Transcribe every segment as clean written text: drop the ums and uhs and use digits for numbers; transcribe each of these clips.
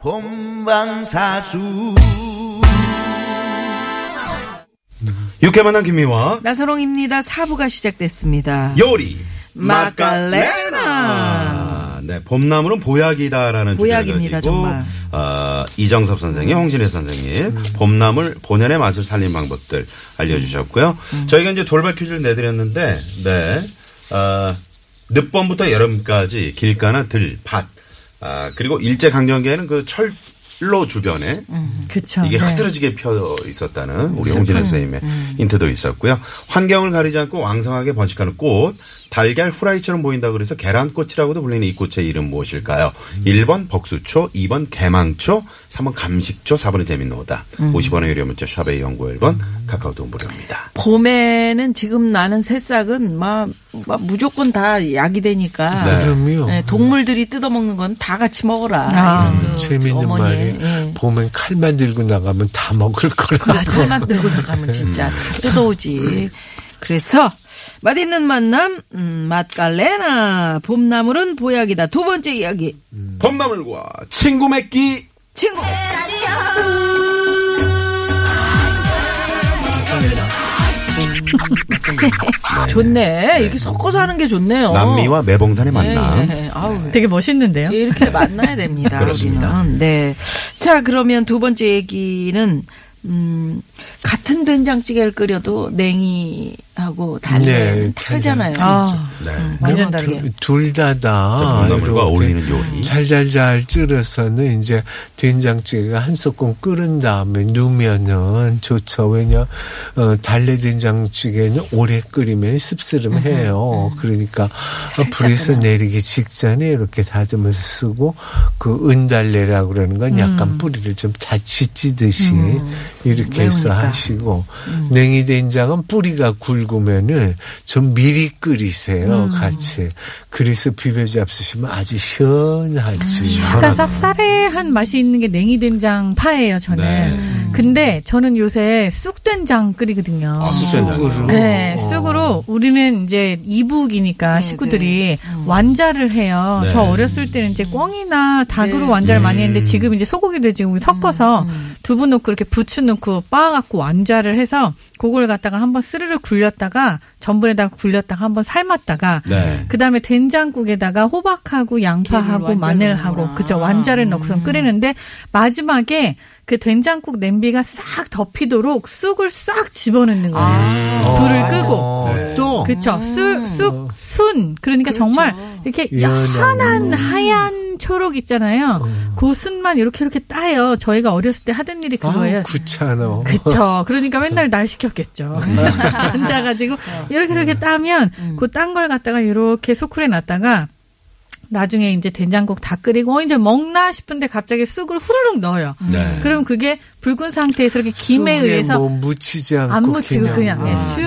본방사수 유쾌만한 김미화 나선홍입니다. 4부가 시작됐습니다. 요리 마칼레나. 네, 봄나물은 보약이다라는 보약입니다, 정말. 이정섭 선생님, 홍신애 선생님, 봄나물 본연의 맛을 살린 방법들 알려주셨고요. 저희가 이제 돌발 퀴즈를 내드렸는데, 네, 늦봄부터 여름까지 길가나 들, 밭, 그리고 일제강점기에는 그 철로 주변에 그쵸, 이게 흐트러지게 네. 펴 있었다는 우리 홍진혜 선생님의 힌트도 있었고요. 환경을 가리지 않고 왕성하게 번식하는 꽃, 달걀 후라이처럼 보인다 그래서 계란꽃이라고도 불리는 이 꽃의 이름 무엇일까요? 1번 벅수초, 2번 개망초, 3번 감식조, 4번은 재미노우다. 50원의 유료 문자 샵의 연구 1번 카카오톡 무료입니다. 봄에는 지금 나는 새싹은 막 무조건 다 약이 되니까 네. 네, 동물들이 뜯어먹는 건 다 같이 먹어라. 그 재미있는 말이 예. 봄엔 칼만 들고 나가면 다 먹을 거라고. 칼만 들고 나가면 진짜 다 뜯어오지. 그래서 맛있는 만남, 마칼레나. 봄나물은 보약이다. 두 번째 이야기. 봄나물과 친구 맺기. 친구 좋네. 이렇게 섞어서 하는 게 좋네요. 남미와 매봉산의 만남. 네. 아우, 되게 멋있는데요. 이렇게 만나야 됩니다. 그렇습니다. 우리는. 네. 자, 그러면 두 번째 얘기는 같은 된장찌개를 끓여도 냉이하고 달래 다르잖아요. 완전 다르게 둘 다다 봄나물과 어울리는 요리. 잘잘잘 찌르서는 이제 된장찌개가 한 소끔 끓은 다음에 누면은 좋죠. 왜냐 달래 된장찌개는 오래 끓이면 씁쓸해요. 그러니까 불에서 내리기 직전에 이렇게 다듬어서 쓰고 그 은달래라고 그러는 건 약간 뿌리를 좀 자칫 찌듯이. 이렇게 해서 하시고 냉이 된장은 뿌리가 굵으면은 좀 미리 끓이세요 같이. 그래서 비벼 잡수시면 아주 시원하지. 약간 쌉싸래한 맛이 있는 게 냉이 된장 파예요 저는. 네. 근데 저는 요새 쑥 된장 끓이거든요. 아, 쑥으로. 네, 쑥으로. 우리는 이제 이북이니까 네, 식구들이 네. 완자를 해요. 네. 저 어렸을 때는 이제 꿩이나 닭으로 네. 완자를 많이 했는데 지금 이제 소고기도 지금 섞어서 두부 넣고 이렇게 부추 넣고 빻아갖고 완자를 해서 그걸 갖다가 한번 스르르 굴렸다가 전분에다가 굴렸다가 한번 삶았다가 네. 그다음에 된장국에다가 호박하고 양파하고 마늘하고 그저 완자를 넣고서 끓이는데 마지막에 그 된장국 냄비가 싹 덮이도록 쑥을 싹 집어넣는 거예요. 불을 끄고. 네. 또. 그렇죠. 쑥, 순. 그러니까 그렇죠. 정말 이렇게 연한 하얀 초록 있잖아요. 그 순만 이렇게 따요. 저희가 어렸을 때 하던 일이 그거예요. 그렇잖아. 그쵸. 그러니까 맨날 날 시켰겠죠. 앉아가지고 이렇게 따면 그 딴 걸 갖다가 이렇게 소쿠리에 놨다가 나중에 이제 된장국 다 끓이고 이제 먹나 싶은데 갑자기 쑥을 후루룩 넣어요. 네. 그럼 그게 붉은 상태에서 이렇게 김에 의해서 뭐 묻히지 않고 안 묻히고 그냥 쑥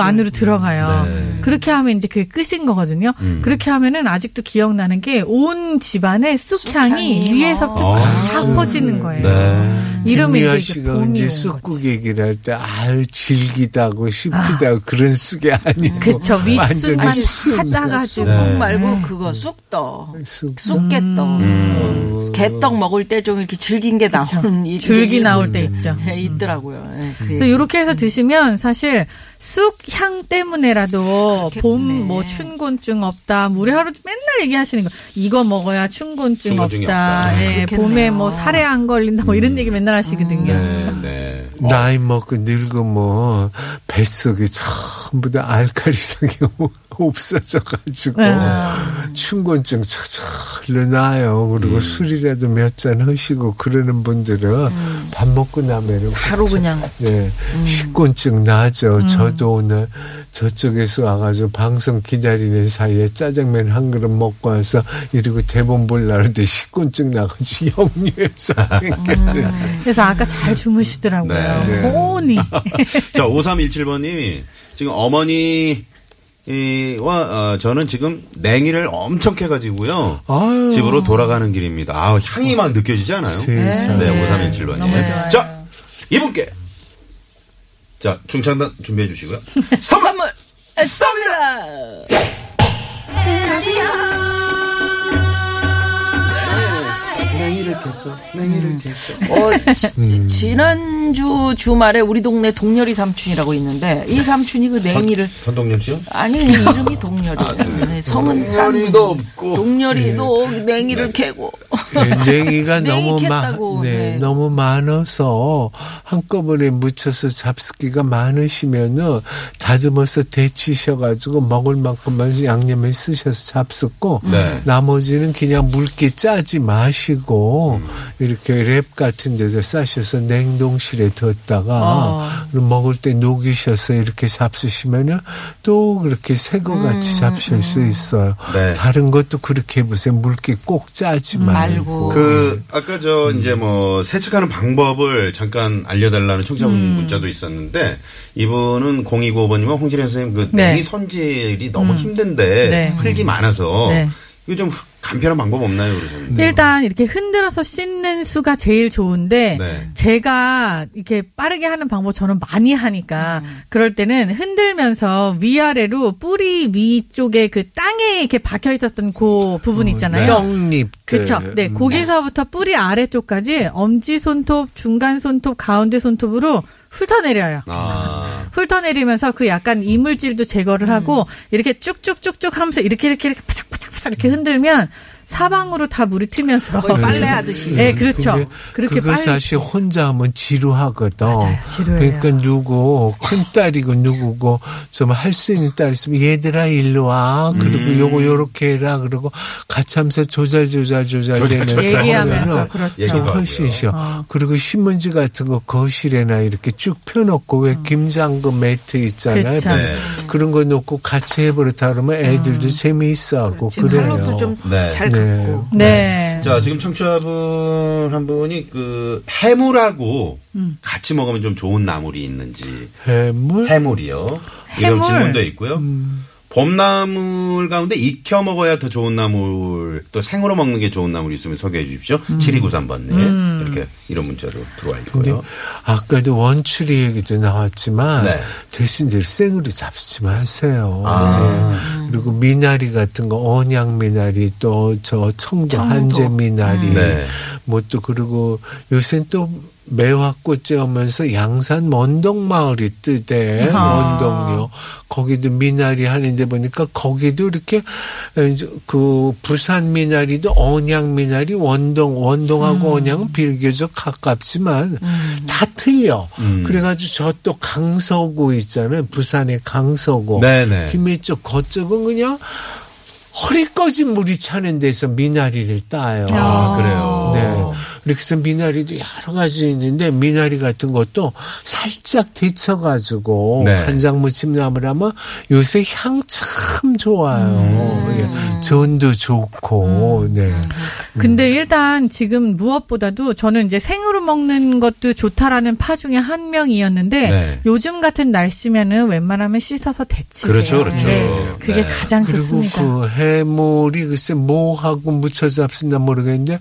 안으로 들어가요. 네. 그렇게 하면 이제 그게 끝인 거거든요. 그렇게 하면은 아직도 기억나는 게 온 집안에 쑥향이 위에서부터 싹 퍼지는 거예요. 네. 이러면 이제 봄이 쑥국 얘기를 할 때 아유 질기다고 씹히다고 그런 쑥이 아니고 그쵸. 윗쑥만 하다가 쑥국 말고 그거 쑥떡, 쑥개떡, 개떡 먹을 때 좀 이렇게 질긴 게 나오는 이 줄기 나올 때 있죠. 있더라고요. 네, 이렇게 해서 드시면 사실 쑥향 때문에라도 봄 뭐 춘곤증 없다. 우리 하루 맨날 얘기하시는 거. 이거 먹어야 춘곤증 없다. 예, 봄에 뭐 살에 안 걸린다. 뭐 이런 얘기 맨날 하시거든요. 네, 네. 나이 먹고 늙으면 뱃속이 전부 다 알칼리성이 없어져가지고 춘곤증 저절로 나요. 그리고 술이라도 몇 잔 하시고 그러는 분들은 밥 먹고 나면 바로 그냥 네, 식곤증 나죠. 저도 오늘 저쪽에서 와가지고 방송 기다리는 사이에 짜장면 한 그릇 먹고 와서 이러고 대본 보려는데 식곤증 나가지고 역류해서 생겼네요. 그래서 아까 잘 주무시더라고요. 고온이. 네. 네. 자, 5317번님이 지금 어머니 저는 지금 냉이를 엄청 캐가지고요. 아유. 집으로 돌아가는 길입니다. 아, 향이 막 느껴지지 않아요? 세상에. 네, 5317번님. 네. 자, 이분께. 자, 중창단 준비해 주시고요. 선물 쏩니다! 냉이를 캤어. 냉이를 캤어. 지난주 주말에 우리 동네 동렬이 삼촌이라고 있는데 이 삼촌이 그 냉이를 선동렬 씨요? 아니, 이름이 동렬이에요. 아, 네. 성은 동렬이도 없고 동렬이도 네. 냉이를 캐고 네, 냉이가 너무 많아서 한꺼번에 묻혀서 잡숫기가 많으시면은 다듬어서 데치셔가지고 먹을 만큼만 양념에 쓰셔서 잡숫고 네. 나머지는 그냥 묽게 짜지 마시고 이렇게 랩 같은 데서 싸셔서 냉동실에 뒀다가 먹을 때 녹이셔서 이렇게 잡수시면은 또 그렇게 새거 같이 잡수실 수 있어요. 네. 다른 것도 그렇게 해보세요. 묽게 꼭 짜지 말고. 그 아까 저 이제 뭐 세척하는 방법을 잠깐 알려달라는 청자분 문자도 있었는데 이분은 0295번님은 홍진혜 선생님 그 냉이 네. 손질이 너무 힘든데 네. 흙이 많아서 네. 이거 좀 간편한 방법 없나요? 그러셨는데. 일단 이렇게 흔들어서 씻는 수가 제일 좋은데 네. 제가 이렇게 빠르게 하는 방법 저는 많이 하니까 그럴 때는 흔들면서 위아래로 뿌리 위쪽에 그 땅에 이렇게 박혀있었던 그 부분 있잖아요. 영잎. 그렇죠. 네, 거기서부터 뿌리 아래쪽까지 엄지손톱, 중간손톱, 가운데손톱으로 훑어내려요. 아. 훑어내리면서 그 약간 이물질도 제거를 하고 이렇게 쭉쭉쭉쭉 하면서 이렇게 파삭파삭파삭 이렇게 흔들면 사방으로 다 물이 튀면서 빨래하듯이. 네, 그렇죠. 그렇게 그거 사실 혼자 하면 지루하거든. 맞아요, 지루해요. 그러니까 누구 큰 딸이고 누구고 좀 할 수 있는 딸 있으면 얘들아 일로 와. 그리고 요거 요렇게 해라. 그러고 같이 하면서 조잘조잘되면서 얘기하면서 그렇죠. 좀 훨씬 쉬워. 그리고 신문지 같은 거 거실에나 이렇게 쭉 펴놓고 왜 김장금 매트 있잖아요. 네. 그런 거 놓고 같이 해버렸다 그러면 애들도 재미있어하고 그래요. 칼로도 좀 잘 네. 네. 자, 지금 청취자분 한 분이 그 해물하고 같이 먹으면 좀 좋은 나물이 있는지. 해물? 해물이요. 해물. 이런 질문도 있고요. 봄나물 가운데 익혀 먹어야 더 좋은 나물, 또 생으로 먹는 게 좋은 나물이 있으면 소개해 주십시오. 7293번님. 이렇게 이런 문자로 들어와 있고요. 아까도 원추리 얘기도 나왔지만 네. 대신 이제 생으로 잡수지 마세요. 아. 네. 그리고 미나리 같은 거 언양미나리 또 저 청주 한제미나리 네. 뭐 또 그리고 요새는 또 매화꽃제 오면서 양산 원동 마을이 뜨대. 원동요. 거기도 미나리 하는데 보니까 거기도 이렇게 그 부산 미나리도 언양 미나리 원동하고 언양은 비교적 가깝지만 다 틀려. 그래가지고 저 또 강서구 있잖아요. 부산의 강서구. 네네. 김해 쪽 거쪽은 그냥 허리 꺼진 물이 차는 데서 미나리를 따요. 아, 그래요? 네. 그래서 미나리도 여러 가지 있는데 미나리 같은 것도 살짝 데쳐가지고 네. 간장 무침 나물하면 요새 향 참 좋아요. 예. 전도 좋고. 네. 근데 일단 지금 무엇보다도 저는 이제 생으로 먹는 것도 좋다라는 파 중에 한 명이었는데 네. 요즘 같은 날씨면은 웬만하면 씻어서 데치세요. 그렇죠, 그렇죠. 네. 그게 네. 가장 그리고 좋습니다. 그 해물이 글쎄 뭐하고 무쳐 잡신다 모르겠는데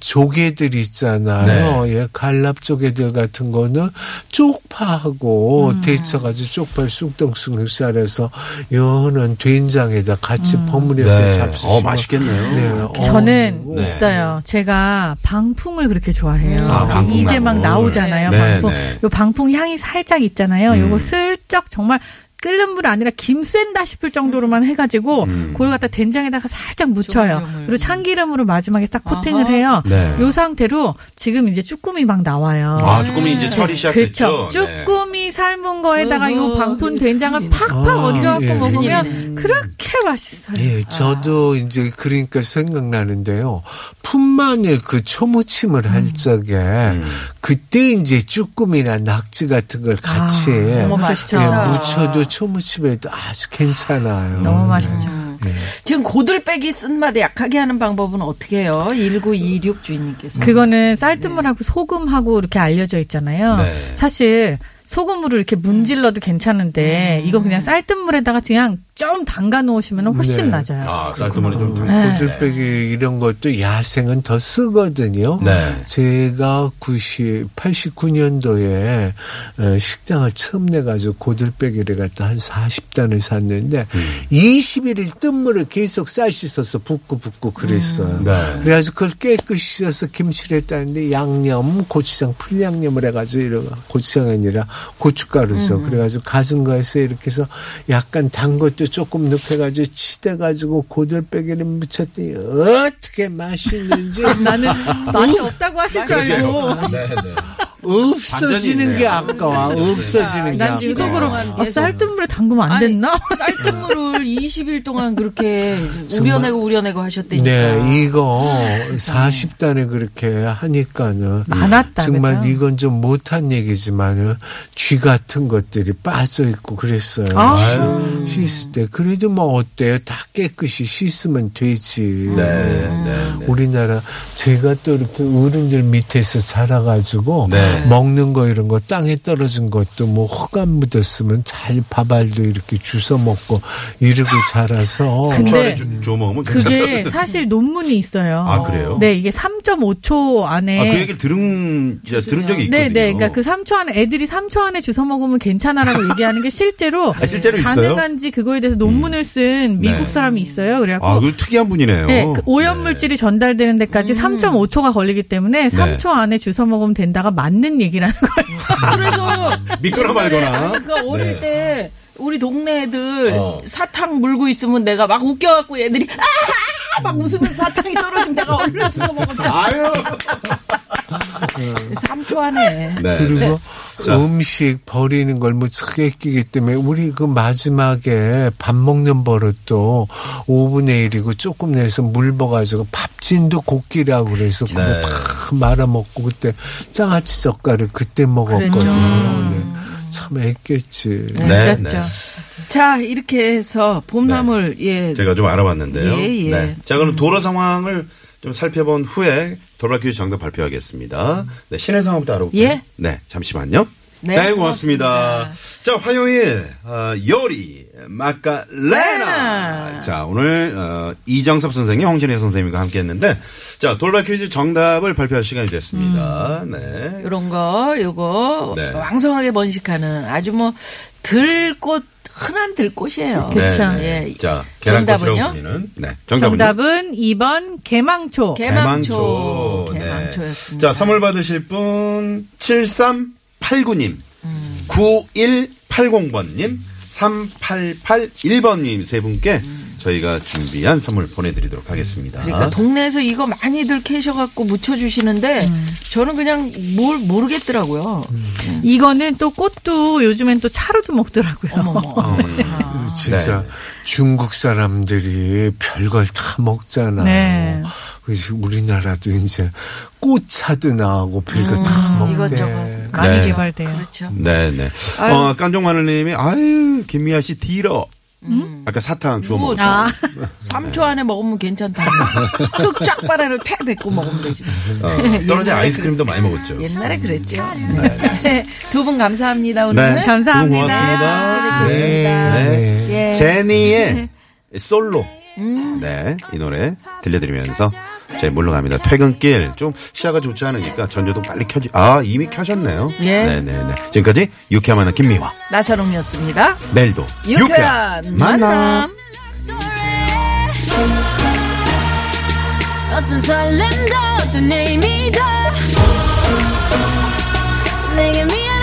조개들 있잖아요. 네. 예, 갈랍 조개들 같은 거는 쪽파하고 데쳐가지고 쪽파를 쑥덩쑥 썰어서 요는 된장에다 같이 버무려서 네. 잡수시고. 맛있겠네요. 네. 저는 네. 있어요. 제가 방풍을 그렇게 좋아해요. 아, 방풍 이제 막 나오잖아요. 네, 방풍. 네. 요 방풍 향이 살짝 있잖아요. 요거 슬쩍 정말 끓는 물 아니라 김 샌다 싶을 정도로만 해가지고 그걸 갖다 된장에다가 살짝 묻혀요. 그리고 참기름으로 마지막에 딱 코팅을 해요. 네. 이 상태로 지금 이제 쭈꾸미 막 나와요. 아, 쭈꾸미 이제 철이 시작됐죠. 그렇죠. 쭈꾸미 네. 삶은 거에다가 이 방푼 된장을 팍팍 얹어갖고 예. 먹으면 그렇게 맛있어요. 예, 저도 이제 그러니까 생각나는데요. 풋마늘 그 초무침을 할 적에 그때 이제 쭈꾸미나 낙지 같은 걸 같이 무쳐도 초무침에도 아주 괜찮아요. 너무 맛있죠. 네. 지금 고들빼기 쓴맛에 약하게 하는 방법은 어떻게 해요? 1926 주인님께서. 그거는 쌀뜨물하고 소금하고 이렇게 알려져 있잖아요. 네. 사실 소금으로 이렇게 문질러도 괜찮은데 이거 그냥 쌀뜨물에다가 그냥 좀 담가 놓으시면 훨씬 낮아요. 아, 쌀뜨물이 좀 고들빼기 이런 것도 야생은 더 쓰거든요. 네. 제가 89년도에 식당을 처음 내가지고 고들빼기를 갖다 한 40단을 샀는데 21일 뜬물을 계속 쌀 씻어서 붓고 그랬어요. 네. 그래서 그걸 깨끗이 씻어서 김치를 했다는데 양념, 고추장, 풀양념을 해가지고 고추장이 아니라 고춧가루 써. 그래가지고 가슴 거에서 이렇게 해서 약간 단 것도 조금 넣어가지고 치대가지고 고들빼기를 묻혔더니 어떻게 맛있는지. 나는 맛이 없다고 하실 줄 알고. 네, 네. 없어지는 게 아까워. 없어지는 게 아까워. 난 지금 속으로 쌀뜨물에 담그면 안 됐나? 쌀뜨물을 20일 동안 그렇게 우려내고 하셨대니까. 네, 이거 40단에 그렇게 하니까는 많았다. 정말 그렇죠? 이건 좀 못한 얘기지만은 쥐 같은 것들이 빠져 있고 그랬어요. 씻을 때 그래도 뭐 어때요? 다 깨끗이 씻으면 되지. 네. 우리나라 제가 또 이렇게 어른들 밑에서 자라가지고. 네. 먹는 거 이런 거 땅에 떨어진 것도 뭐 흙안 묻었으면 잘 밥알도 이렇게 주워 먹고 이렇게 자라서. 근데 그게 사실 논문이 있어요. 아 그래요? 네 이게 3.5초 안에. 아, 그 얘기를 들은 적이 있거든요. 네, 그러니까 그 3초 안에 애들이 3초 안에 주워 먹으면 괜찮아라고 얘기하는 게 실제로, 실제로 가능한지 있어요? 그거에 대해서 논문을 쓴 미국 사람이 있어요. 그래갖고 아, 그 특이한 분이네요. 네, 그 오염 물질이 전달되는 데까지 3.5초가 걸리기 때문에 3초 안에 주워 먹으면 된다가 맞는 얘기라는 거예요. 그래서 믿거나 말거나. 그러니까 어릴 때 우리 동네 애들 사탕 물고 있으면 내가 막 웃겨갖고 애들이 막 웃으면서 사탕이 떨어지면 내가 얼른 주워 먹었잖아. 아유. 3초 안에. 네. 그리고 음식 버리는 걸 무척 아끼기 때문에 우리 그 마지막에 밥 먹는 버릇도 5분의 1이고 조금 내서 물 버가지고 밥진도 고기라고 그래서 그거 다 말아먹고 그때 장아찌 젓갈을 그때 먹었거든요. 네. 참 아꼈지. 네. 자, 이렇게 해서 봄나물 제가 좀 알아봤는데요. 네. 자, 그럼 도로 상황을 좀 살펴본 후에 돌발 퀴즈 정답 발표하겠습니다. 네, 신의 상황부터 알아볼까요? 예? 네, 잠시만요. 네, 고맙습니다. 자, 화요일 요리 마칼레나. 자, 오늘 이정섭 선생님, 홍신애 선생님과 함께했는데, 자, 돌발 퀴즈 정답을 발표할 시간이 됐습니다. 네, 이런 거, 요거 왕성하게 번식하는 아주 뭐 들꽃. 흔한 들꽃이에요. 그렇죠. 네. 자, 정답은요? 정답은 2번 개망초. 개망초였습니다. 자, 선물 받으실 분 7389님, 9180번님, 3881번님 세 분께 저희가 준비한 선물 보내드리도록 하겠습니다. 그러니까 동네에서 이거 많이들 캐셔갖고 묻혀주시는데 저는 그냥 뭘 모르겠더라고요. 이거는 또 꽃도 요즘엔 또 차로도 먹더라고요. 어머머. 진짜 중국 사람들이 별걸 다 먹잖아요. 네. 그래서 우리나라도 이제 꽃차도 나오고 별걸 다 먹대. 이것저것. 많이 개발돼요. 그렇죠. 네네. 깐종마늘님이 아유 김미아 씨 뒤로. 아까 사탕 주워 먹었죠. 3초 안에 먹으면 괜찮다. 흑쫙 빨아를 퇴 뱉고 먹으면 되지. 떨어진 아이스크림도 많이 먹었죠. 옛날에 그랬죠. 네. 두 분 감사합니다. 오늘 감사합니다. 네. 제니의 솔로. 네, 이 노래 들려드리면서 저희 물러갑니다. 퇴근길 좀 시야가 좋지 않으니까 전조등 빨리 켜지. 아, 이미 켜셨네요. 네. 지금까지 유쾌한 만남 김미화 나선홍이었습니다. 내일도 유쾌한 만남. 어떤 설렘도 어떤 의미도 내게 미안해.